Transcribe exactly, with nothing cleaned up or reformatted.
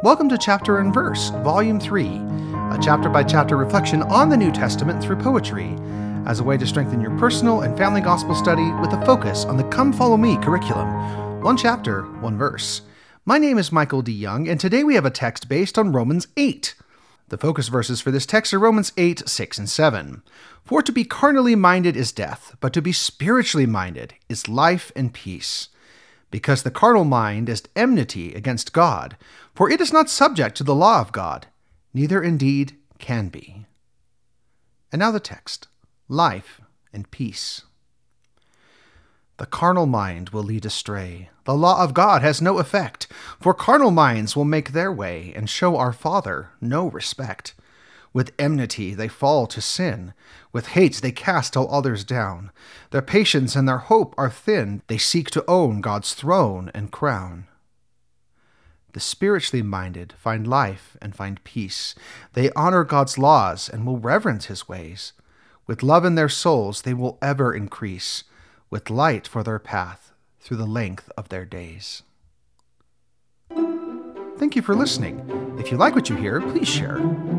Welcome to Chapter and Verse, Volume three, a chapter-by-chapter reflection on the New Testament through poetry, as a way to strengthen your personal and family gospel study with a focus on the Come, Follow Me curriculum. One chapter, one verse. My name is Michael D. Young, and today we have a text based on Romans eight. The focus verses for this text are Romans eight, six, and seven. For to be carnally minded is death, but to be spiritually minded is life and peace. Because the carnal mind is enmity against God, for it is not subject to the law of God, neither indeed can be. And now the text, life and peace. The carnal mind will lead astray. The law of God has no effect, for carnal minds will make their way and show our Father no respect. With enmity they fall to sin. With hate they cast all others down. Their patience and their hope are thin. They seek to own God's throne and crown. The spiritually minded find life and find peace. They honor God's laws and will reverence his ways. With love in their souls they will ever increase, with light for their path through the length of their days. Thank you for listening. If you like what you hear, please share.